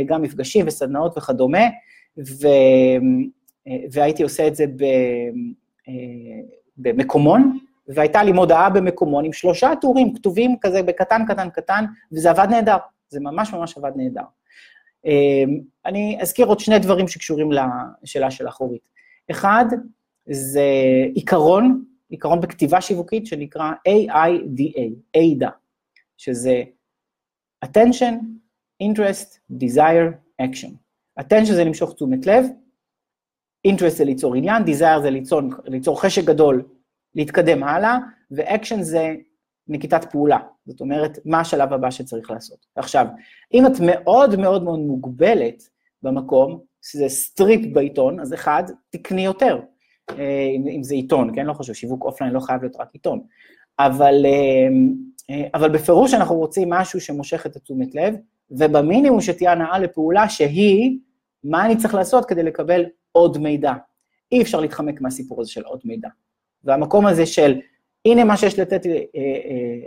גם מפגשים וסדנאות וכדומה, ו... והייתי עושה את זה ב... במקומון, והייתה לי מודעה במקומון עם שלושה תיאורים כתובים כזה בקטן, קטן, קטן, וזה עבד נהדר, זה ממש ממש עבד נהדר. אני אזכיר עוד שני דברים שקשורים לשאלה של אחורית. אחד, זה עיקרון, עיקרון בכתיבה שיווקית שנקרא איי איי די איי, איי די איי, שזה attention, interest, desire, action. attention זה למשוך תשומת לב, interest זה ליצור עניין, desire זה ליצור, ליצור חשק גדול, להתקדם הלאה, ואקשן זה נקיטת פעולה, זאת אומרת, מה השלב הבא שצריך לעשות. עכשיו, אם את מאוד מאוד מאוד מוגבלת במקום, שזה סטריפ בעיתון, אז אחד, תקני יותר, אם, אם זה עיתון, כן? לא חושב, שיווק אופליין לא חייב להיות רק עיתון, אבל, אבל בפירוש אנחנו רוצים משהו שמושך את התשומת לב, ובמינימום שתהיה הנאה לפעולה שהיא, מה אני צריך לעשות כדי לקבל עוד מידע. אי אפשר להתחמק מהסיפור הזה של עוד מידע. והמקום הזה של, הנה מה שיש לתת,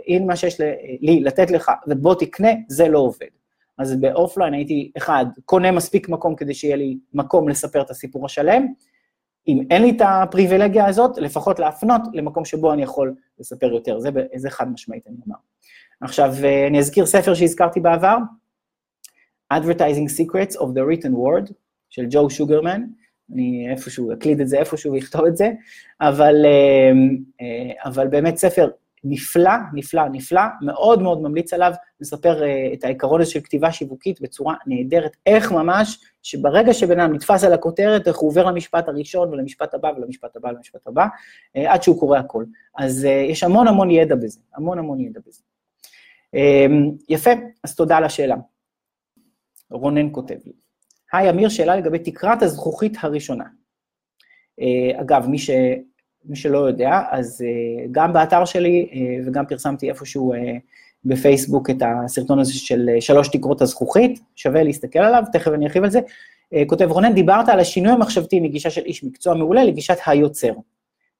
הנה מה שיש לי, לתת לך, ובוא תקנה, זה לא עובד. אז באופליין הייתי, אחד, קונה מספיק מקום כדי שיהיה לי מקום לספר את הסיפור השלם, אם אין לי את הפריבילגיה הזאת, לפחות להפנות למקום שבו אני יכול לספר יותר. זה, זה חד משמעית, אני אומר. עכשיו, אני אזכיר ספר שהזכרתי בעבר, Advertising Secrets of the Written Word, של ג'ו שוגרמן, אני איפשהו, אקליד את זה איפשהו ויכתוב את זה, אבל, אבל באמת ספר נפלא, נפלא, נפלא, מאוד מאוד ממליץ עליו, מספר את העיקרון הזה של כתיבה שיווקית בצורה נהדרת, איך ממש, שברגע שבן אדם נתפס על הכותרת, איך הוא עובר למשפט הראשון ולמשפט הבא ולמשפט הבא ולמשפט הבא, עד שהוא קורא הכל. אז יש המון המון ידע בזה, המון המון ידע בזה. יפה, אז תודה על השאלה. רונן כותב לי. היי אמיר, שאלה לגבי תקרת הזכוכית הראשונה. אגב, מי ש... מי שלא יודע, אז גם באתר שלי, וגם פרסמתי איפשהו בפייסבוק את הסרטון הזה של שלוש תקרות הזכוכית, שווה להסתכל עליו, תכף אני ארחיב על זה. כותב רונן, דיברת על השינוי המחשבתי מגישה של איש מקצוע מעולה לגישת היוצר.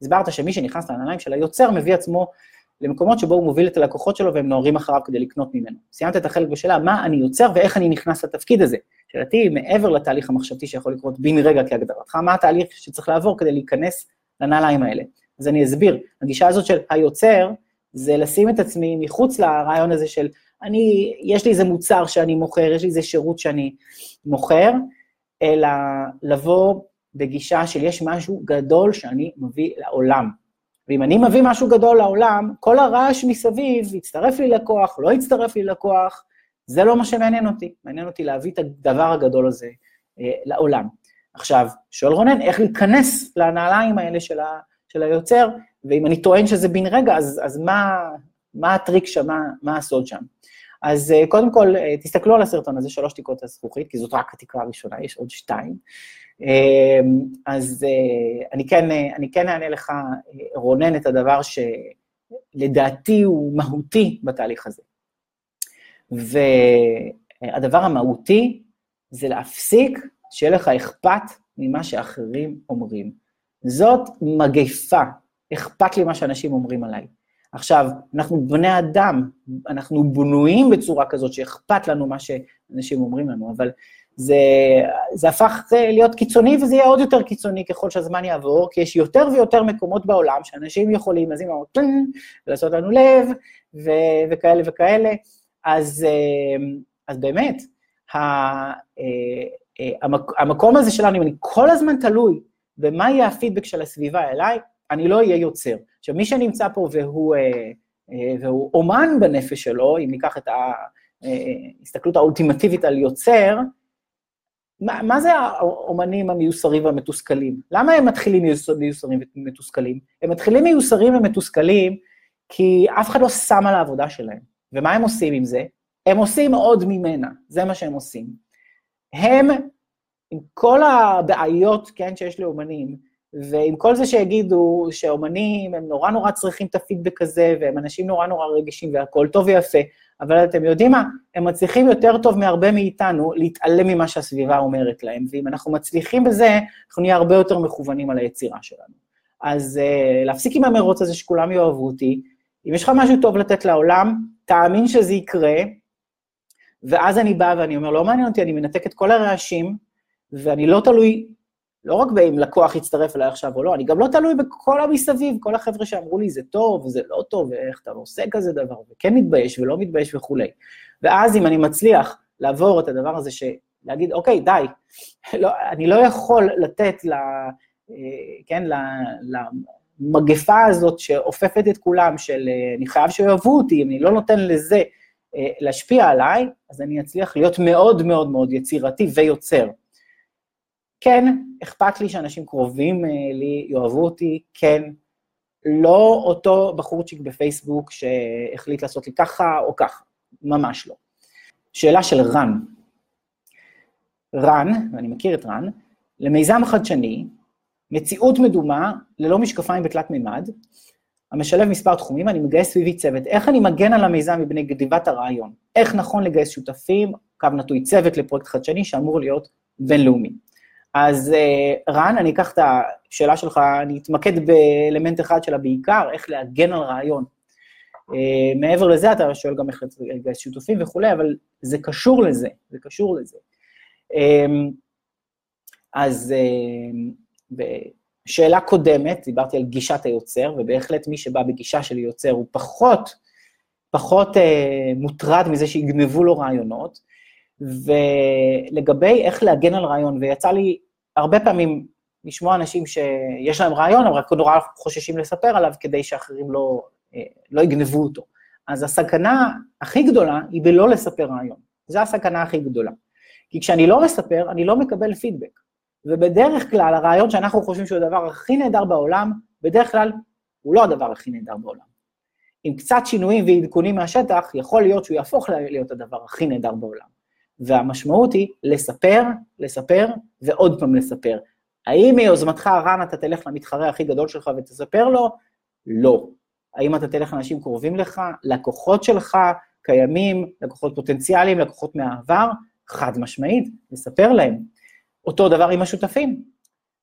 הסברת שמי שנכנס לעניים של היוצר מביא עצמו למקומות שבו הוא מוביל את הלקוחות שלו, והם נוערים אחריו כדי לקנות ממנו. סיימת את החלק בשאלה, מה אני יוצר ואיך אני נכנס לתפקיד הזה? שאלתי, מעבר לתהליך המחשבתי שיכול לקרות בין רגע כהגדרתך, מה התהליך שצריך לעבור כדי להיכנס לנעליים האלה? אז אני אסביר, הגישה הזאת של היוצר, זה לשים את עצמי מחוץ לרעיון הזה של, אני, יש לי איזה מוצר שאני מוכר, יש לי איזה שירות שאני מוכר, אלא לבוא בגישה של יש משהו גדול שאני מביא לעולם. ואם אני מביא משהו גדול לעולם, כל הרעש מסביב, יצטרף לי לקוח, לא יצטרף לי לקוח, זה לא מה שמעניין אותי. מעניין אותי להביא את הדבר הגדול הזה אה, לעולם. עכשיו, שואל רונן, איך להיכנס לנעליים האלה של, ה, של היוצר, ואם אני טוען שזה בין רגע, אז, אז מה, מה הטריק שם, מה, מה הסוד שם? אז אה, קודם כל, אה, תסתכלו על הסרטון הזה, שלוש תקרות הזכוכית, כי זאת רק התקרה הראשונה, יש עוד שתיים. אז אני כן, אני כן אענה לך, רונן, את הדבר שלדעתי הוא מהותי בתהליך הזה. והדבר המהותי זה להפסיק שיהיה לך אכפת ממה שאחרים אומרים. זאת מגפה, אכפת לי מה שאנשים אומרים עליי. עכשיו, אנחנו בני אדם, אנחנו בנויים בצורה כזאת שאכפת לנו מה שאנשים אומרים לנו, אבל זה, זה הפך להיות קיצוני, וזה יהיה עוד יותר קיצוני ככל שהזמן יעבור, כי יש יותר ויותר מקומות בעולם שאנשים יכולים, אז אם אמרו, ולעשות לנו לב, ו, וכאלה וכאלה, אז, אז באמת, המקום הזה שלנו, אם אני כל הזמן תלוי במה יהיה הפידבק של הסביבה אליי, אני לא אהיה יוצר. עכשיו, מי שנמצא פה והוא, והוא אומן בנפש שלו, אם ניקח את ההסתכלות האולטימטיבית על יוצר, מה, מה זה האומנים המיוסרים והמתוסכלים? למה הם מתחילים מיוסרים ומתוסכלים? הם מתחילים מיוסרים ומתוסכלים כי אף אחד לא שם על העבודה שלהם. ומה הם עושים עם זה? הם עושים עוד ממנה, זה מה שהם עושים. הם, עם כל הבעיות, כן, שיש לאומנים, ועם כל זה שיגידו שהאומנים הם נורא נורא צריכים את הפידבק הזה, והם אנשים נורא נורא רגישים והכל טוב ויפה, אבל אתם יודעים מה, הם מצליחים יותר טוב מהרבה מאיתנו להתעלם ממה שהסביבה אומרת להם, ואם אנחנו מצליחים בזה, אנחנו נהיה הרבה יותר מכוונים על היצירה שלנו. אז uh, להפסיק עם המרוץ הזה שכולם יאהבו אותי, אם יש לך משהו טוב לתת לעולם, תאמין שזה יקרה, ואז אני באה ואני אומר, לא מעניין אותי, אני מנתק את כל הרעשים, ואני לא תלוי, לא רק באם לקוח יצטרף אליי עכשיו או לא, אני גם לא תלוי בכל המסביב, כל החבר'ה שאמרו לי, זה טוב, זה לא טוב, ואיך אתה עושה כזה דבר, וכן מתבייש ולא מתבייש וכו'. ואז אם אני מצליח לעבור את הדבר הזה, להגיד, אוקיי, די, לא, אני לא יכול לתת ל, כן, ל, למגפה הזאת שאופפת את כולם, של אני חייב שאוהבו אותי, אם אני לא נותן לזה להשפיע עליי, אז אני אצליח להיות מאוד מאוד מאוד יצירתי ויוצר. כן, אכפת לי שאנשים קרובים לי, יאהבו אותי, כן, לא אותו בחורצ'יק בפייסבוק שהחליט לעשות לי ככה או ככה, ממש לא. שאלה של רן. רן, ואני מכיר את רן, למיזם חדשני, מציאות מדומה, ללא משקפיים בתלת מימד, המשלב מספר תחומים, אני מגייס סביבי צוות, איך אני מגן על המיזם מבני גדיבת הרעיון, איך נכון לגייס שותפים, קו נטוי צוות לפרויקט חדשני שאמור להיות בינלאומי. אז רן, אני אקח את השאלה שלך, אני אתמקד באלמנט אחד שלה בעיקר, איך להגן על רעיון. מעבר לזה, אתה שואל גם איך לגייס שיתופים וכו', אבל זה קשור לזה, זה קשור לזה. אז בשאלה קודמת, דיברתי על גישת היוצר, ובהחלט מי שבא בגישה של יוצר הוא פחות, פחות מוטרד מזה שיגנבו לו רעיונות, ולגבי איך להגן על רעיון, ויצא לי הרבה פעמים לשמוע אנשים שיש להם רעיון, אבל רק נורא חוששים לספר עליו, כדי שאחרים לא, לא יגנבו אותו. אז הסכנה הכי גדולה היא בלא לספר רעיון. זו הסכנה הכי גדולה. כי כשאני לא מספר, אני לא מקבל פידבק. ובדרך כלל, הרעיון שאנחנו חושבים שהוא הדבר הכי נהדר בעולם, בדרך כלל הוא לא הדבר הכי נהדר בעולם. עם קצת שינויים ועדכונים מהשטח, יכול להיות שהוא יהפוך להיות הדבר הכי נהדר בעולם. והמשמעות היא לספר, לספר, ועוד פעם לספר. האם מיוזמתך, רן, אתה תלך למתחרה הכי גדול שלך ותספר לו? לא. האם אתה תלך לאנשים קרובים לך, לקוחות שלך, קיימים, לקוחות פוטנציאליים, לקוחות מהעבר? חד משמעית, לספר להם. אותו דבר עם השותפים.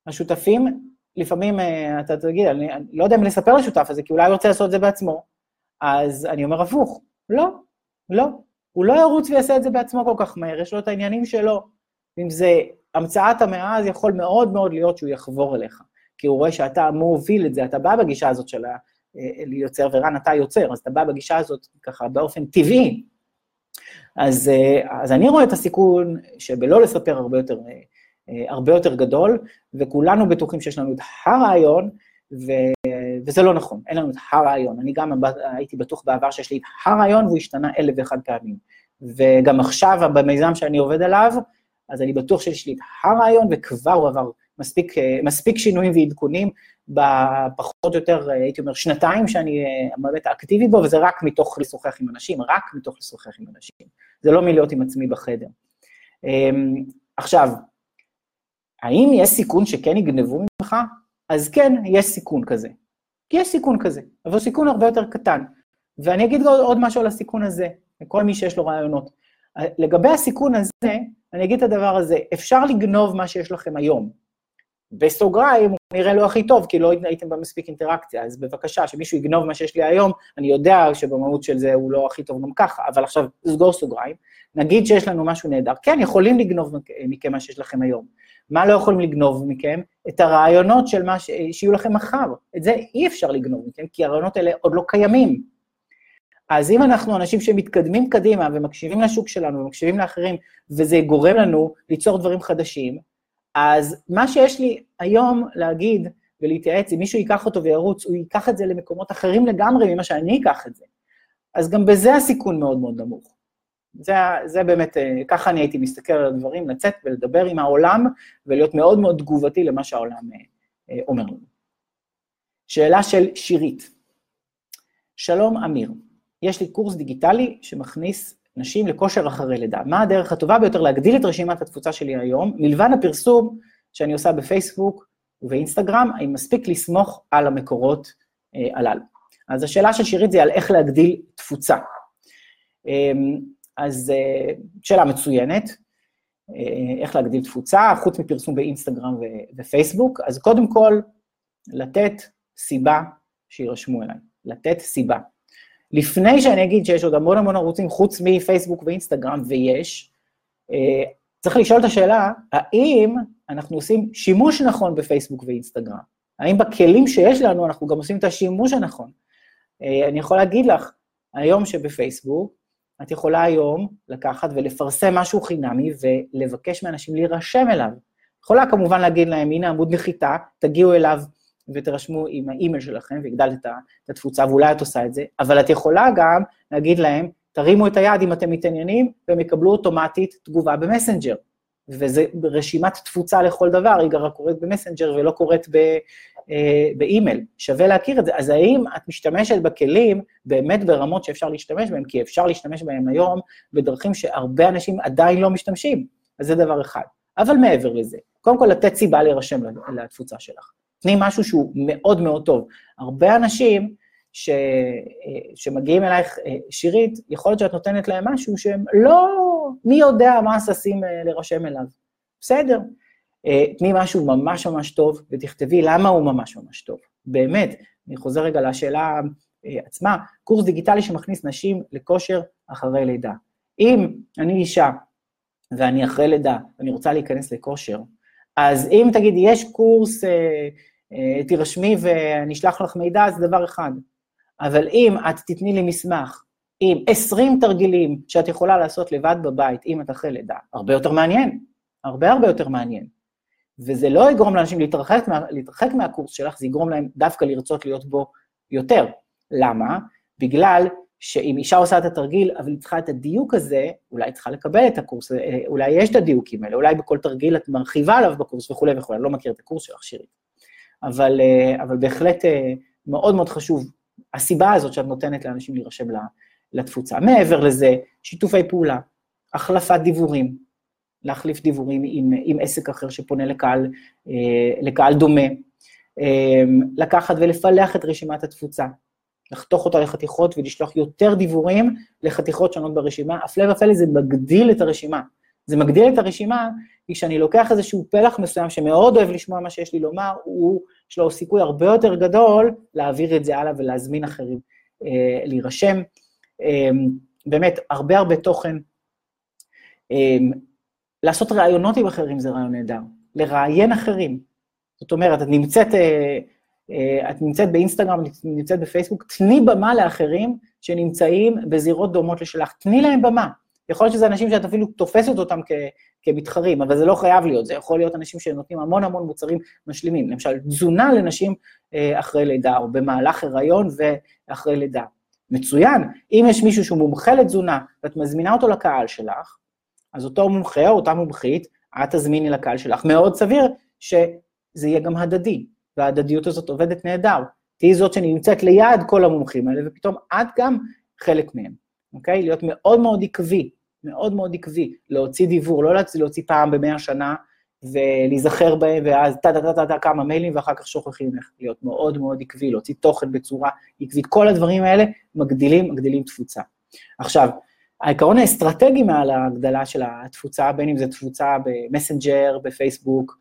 השותפים, לפעמים, אתה תגיד, אני לא יודע אם לספר לשותף הזה, כי אולי הוא רוצה לעשות את זה בעצמו. אז אני אומר הפוך, לא, לא. הוא לא ירוץ ויעשה את זה בעצמו כל כך מהר, יש לו את העניינים שלו. אם זה המצאת המאה, אז יכול מאוד מאוד להיות שהוא יחבור אליך, כי הוא רואה שאתה מוביל את זה, אתה בא בגישה הזאת של היוצר, ורן, אתה יוצר, אז אתה בא בגישה הזאת ככה באופן טבעי. אז, אז אני רואה את הסיכון שבלא לספר הרבה יותר, הרבה יותר גדול, וכולנו בטוחים שיש לנו את הרעיון, ו... וזה לא נכון, אין לנו את הרעיון, אני גם הייתי בטוח בעבר שיש לי את הרעיון, והוא השתנה אלף ואחד פעמים, וגם עכשיו במיזם שאני עובד עליו, אז אני בטוח שיש לי את הרעיון, וכבר הוא עבר מספיק, מספיק שינויים ועדכונים, בפחות יותר, הייתי אומר, שנתיים שאני באמת אקטיבי בו, וזה רק מתוך לשוחח עם אנשים, רק מתוך לשוחח עם אנשים, זה לא מלהיות עם עצמי בחדר. עכשיו, האם יש סיכון שכן יגנבו ממך? אז כן, יש סיכון כזה. כי יש סיכון כזה, אבל סיכון הרבה יותר קטן. ואני אגיד עוד, עוד משהו על הסיכון הזה, לכל מי שיש לו רעיונות. לגבי הסיכון הזה, אני אגיד את הדבר הזה, אפשר לגנוב מה שיש לכם היום. בסוגריים, הוא נראה לו הכי טוב, כי לא הייתם במספיק אינטראקציה, אז בבקשה, שמישהו יגנוב מה שיש לי היום, אני יודע שבמהות של זה הוא לא הכי טוב גם ככה, אבל עכשיו סגור סוגריים, נגיד שיש לנו משהו נהדר, כן, יכולים לגנוב מכם מה שיש לכם היום. מה לא יכולים לגנוב מכם? את הרעיונות של מה ש... שיהיו לכם מחר. את זה אי אפשר לגנוב מכם, כי הרעיונות האלה עוד לא קיימים. אז אם אנחנו אנשים שמתקדמים קדימה, ומקשיבים לשוק שלנו, ומקשיבים לאחרים, וזה גורם לנו ליצור דברים חדשים, אז מה שיש לי היום להגיד ולהתייעץ, אם מישהו ייקח אותו וירוץ, הוא ייקח את זה למקומות אחרים לגמרי ממה שאני אקח את זה. אז גם בזה הסיכון מאוד מאוד נמוך. זה, זה באמת, ככה אני הייתי מסתכל על הדברים, לצאת ולדבר עם העולם, ולהיות מאוד מאוד תגובתי למה שהעולם אומר לנו. שאלה של שירית. שלום אמיר, יש לי קורס דיגיטלי שמכניס נשים לכושר אחרי לידה. מה הדרך הטובה ביותר להגדיל את רשימת התפוצה שלי היום, מלבד הפרסום שאני עושה בפייסבוק ובאינסטגרם, האם מספיק לסמוך על המקורות הללו? אז השאלה של שירית זה על איך להגדיל תפוצה. אז שאלה מצוינת, איך להגדיל תפוצה, חוץ מפרסום באינסטגרם ופייסבוק, אז קודם כל, לתת סיבה שירשמו אליי, לתת סיבה. לפני שאני אגיד שיש עוד המון המון ערוצים חוץ מפייסבוק ואינסטגרם, ויש, צריך לשאול את השאלה, האם אנחנו עושים שימוש נכון בפייסבוק ואינסטגרם? האם בכלים שיש לנו אנחנו גם עושים את השימוש הנכון? אני יכול להגיד לך, היום שבפייסבוק, את יכולה היום לקחת ולפרסם משהו חינמי ולבקש מאנשים להירשם אליו. יכולה כמובן להגיד להם, הנה עמוד נחיתה, תגיעו אליו ותרשמו עם האימייל שלכם ויגדל את התפוצה, ואולי את עושה את זה, אבל את יכולה גם להגיד להם, תרימו את היד אם אתם מתעניינים, והם יקבלו אוטומטית תגובה במסנג'ר. וזה רשימת תפוצה לכל דבר, היא גם קורית במסנג'ר ולא קורית באימייל, שווה להכיר את זה. אז האם את משתמשת בכלים באמת ברמות שאפשר להשתמש בהם, כי אפשר להשתמש בהם היום בדרכים שהרבה אנשים עדיין לא משתמשים, אז זה דבר אחד. אבל מעבר לזה, קודם כל לתת סיבה להירשם לתפוצה שלך. תני משהו שהוא מאוד מאוד טוב. הרבה אנשים ש... שמגיעים אלייך שירית, יכול להיות שאת נותנת להם משהו שהם לא... מי יודע מה הססים לרשם אליו? בסדר. תני משהו ממש ממש טוב, ותכתבי למה הוא ממש ממש טוב. באמת, אני חוזר רגע לשאלה עצמה, קורס דיגיטלי שמכניס נשים לכושר אחרי לידה. אם אני אישה, ואני אחרי לידה, ואני רוצה להיכנס לכושר, אז אם תגיד, יש קורס, תירשמי ואני אשלח לך מידע, זה דבר אחד. אבל אם את תתני לי מסמך, עם עשרים תרגילים שאת יכולה לעשות לבד בבית, אם את אחרי לידה, הרבה יותר מעניין, הרבה הרבה יותר מעניין. וזה לא יגרום לאנשים להתרחק, להתרחק מהקורס שלך, זה יגרום להם דווקא לרצות להיות בו יותר. למה? בגלל שאם אישה עושה את התרגיל, אבל היא צריכה את הדיוק הזה, אולי צריכה לקבל את הקורס, אולי יש את הדיוקים האלה, אולי בכל תרגיל את מרחיבה עליו בקורס וכו' וכו', אני לא מכיר את הקורס שלך שירי. אבל, אבל בהחלט מאוד מאוד חשוב, הסיבה הזאת שאת נותנת לאנשים להירשם לתפוצה. מעבר לזה, שיתופי פעולה, החלפת דיבורים, להחליף דיבורים עם, עם עסק אחר שפונה לקהל, לקהל דומה, לקחת ולפלח את רשימת התפוצה, לחתוך אותה לחתיכות ולשלוח יותר דיבורים לחתיכות שונות ברשימה, אפלה ופלא זה מגדיל את הרשימה, זה מגדיל את הרשימה, כי כשאני לוקח איזשהו פלח מסוים שמאוד אוהב לשמוע מה שיש לי לומר, הוא, יש לו סיכוי הרבה יותר גדול להעביר את זה הלאה ולהזמין אחרים אה, להירשם, אה, באמת הרבה הרבה תוכן, אה, לעשות רעיונות עם אחרים זה רעיון נהדר, לרעיין אחרים, זאת אומרת, את נמצאת, אה, את נמצאת באינסטגרם, נמצאת בפייסבוק, תני במה לאחרים שנמצאים בזירות דומות לשלך, תני להם במה. יכול להיות שזה אנשים שאת אפילו תופסת אותם כמתחרים, אבל זה לא חייב להיות, זה יכול להיות אנשים שנותנים המון המון מוצרים משלימים, למשל תזונה לנשים אחרי לידה, או במהלך הריון ואחרי לידה. מצוין, אם יש מישהו שהוא מומחה לתזונה, ואת מזמינה אותו לקהל שלך, אז אותו מומחה או אותה מומחית, את תזמיני לקהל שלך, מאוד סביר שזה יהיה גם הדדי. וההדדיות הזאת עובדת נהדר, תהי זאת שנמצאת ליד כל המומחים האלה, ופתאום את גם חלק מהם, אוקיי? להיות מאוד מאוד עקבי, מאוד מאוד עקבי, להוציא דיבור, לא להוציא פעם במאה שנה, ולהיזכר בהם, ואז טה-טה-טה-טה כמה מיילים, ואחר כך שוכחים לך, להיות מאוד מאוד עקבי, להוציא תוכן בצורה עקבית, כל הדברים האלה מגדילים, מגדילים תפוצה. עכשיו, העיקרון האסטרטגי מעל ההגדלה של התפוצה, בין אם זה תפוצה במסנג'ר, בפייסבוק,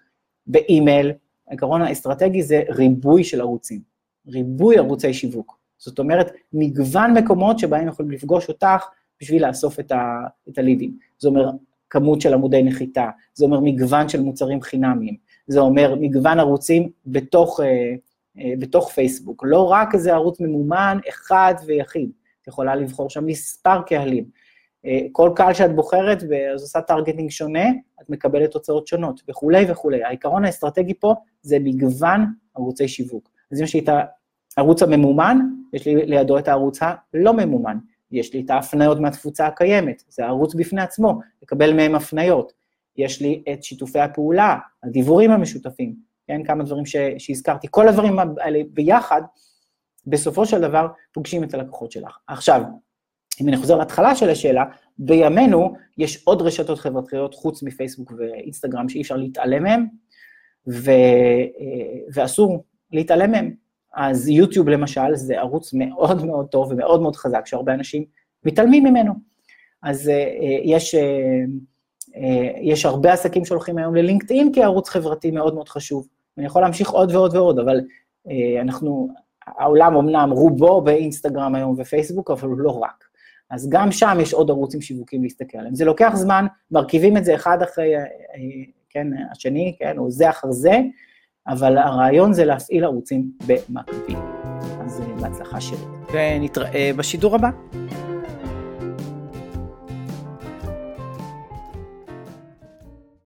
באימייל, העיקרון האסטרטגי זה ריבוי של ערוצים, ריבוי ערוצי שיווק. זאת אומרת, מגוון מקומות שבהם יכולים לפגוש אותך בשביל לאסוף את, ה, את הלידים. זה אומר כמות של עמודי נחיתה, זה אומר מגוון של מוצרים חינמיים, זה אומר מגוון ערוצים בתוך, אה, אה, בתוך פייסבוק. לא רק איזה ערוץ ממומן, אחד ויחיד. את יכולה לבחור שם מספר קהלים. אה, כל קהל שאת בוחרת, אז עושה טרגטינג שונה, את מקבלת תוצאות שונות, וכו' וכו'. העיקרון האסטרטגי פה זה מגוון ערוצי שיווק. אז יש לי את הערוץ הממומן, יש לי לידו את הערוץ הלא ממומן, יש לי את ההפניות מהתפוצה הקיימת, זה הערוץ בפני עצמו, לקבל מהם הפניות, יש לי את שיתופי הפעולה, הדיבורים המשותפים, כן, כמה דברים ש- שהזכרתי, כל הדברים האלה ביחד, בסופו של דבר פוגשים את הלקוחות שלך. עכשיו, אם אני חוזר להתחלה של השאלה, בימינו יש עוד רשתות חברתיות חוץ מפייסבוק ואינסטגרם שאי אפשר להתעלם מהם, ו... ואסור להתעלם מהם. אז יוטיוב למשל זה ערוץ מאוד מאוד טוב ומאוד מאוד חזק, שהרבה אנשים מתעלמים ממנו. אז יש, יש הרבה עסקים שהולכים היום ללינקדאין כערוץ חברתי מאוד מאוד חשוב, ואני יכול להמשיך עוד ועוד ועוד, אבל אנחנו... העולם אמנם רובו באינסטגרם היום ופייסבוק, אבל הוא לא רק. אז גם שם יש עוד ערוצים שיווקים להסתכל עליהם. זה לוקח זמן, מרכיבים את זה אחד אחרי, כן, השני, כן, או זה אחר זה, אבל הרעיון זה להפעיל ערוצים במקביל. אז בהצלחה שלי. ונתראה בשידור הבא.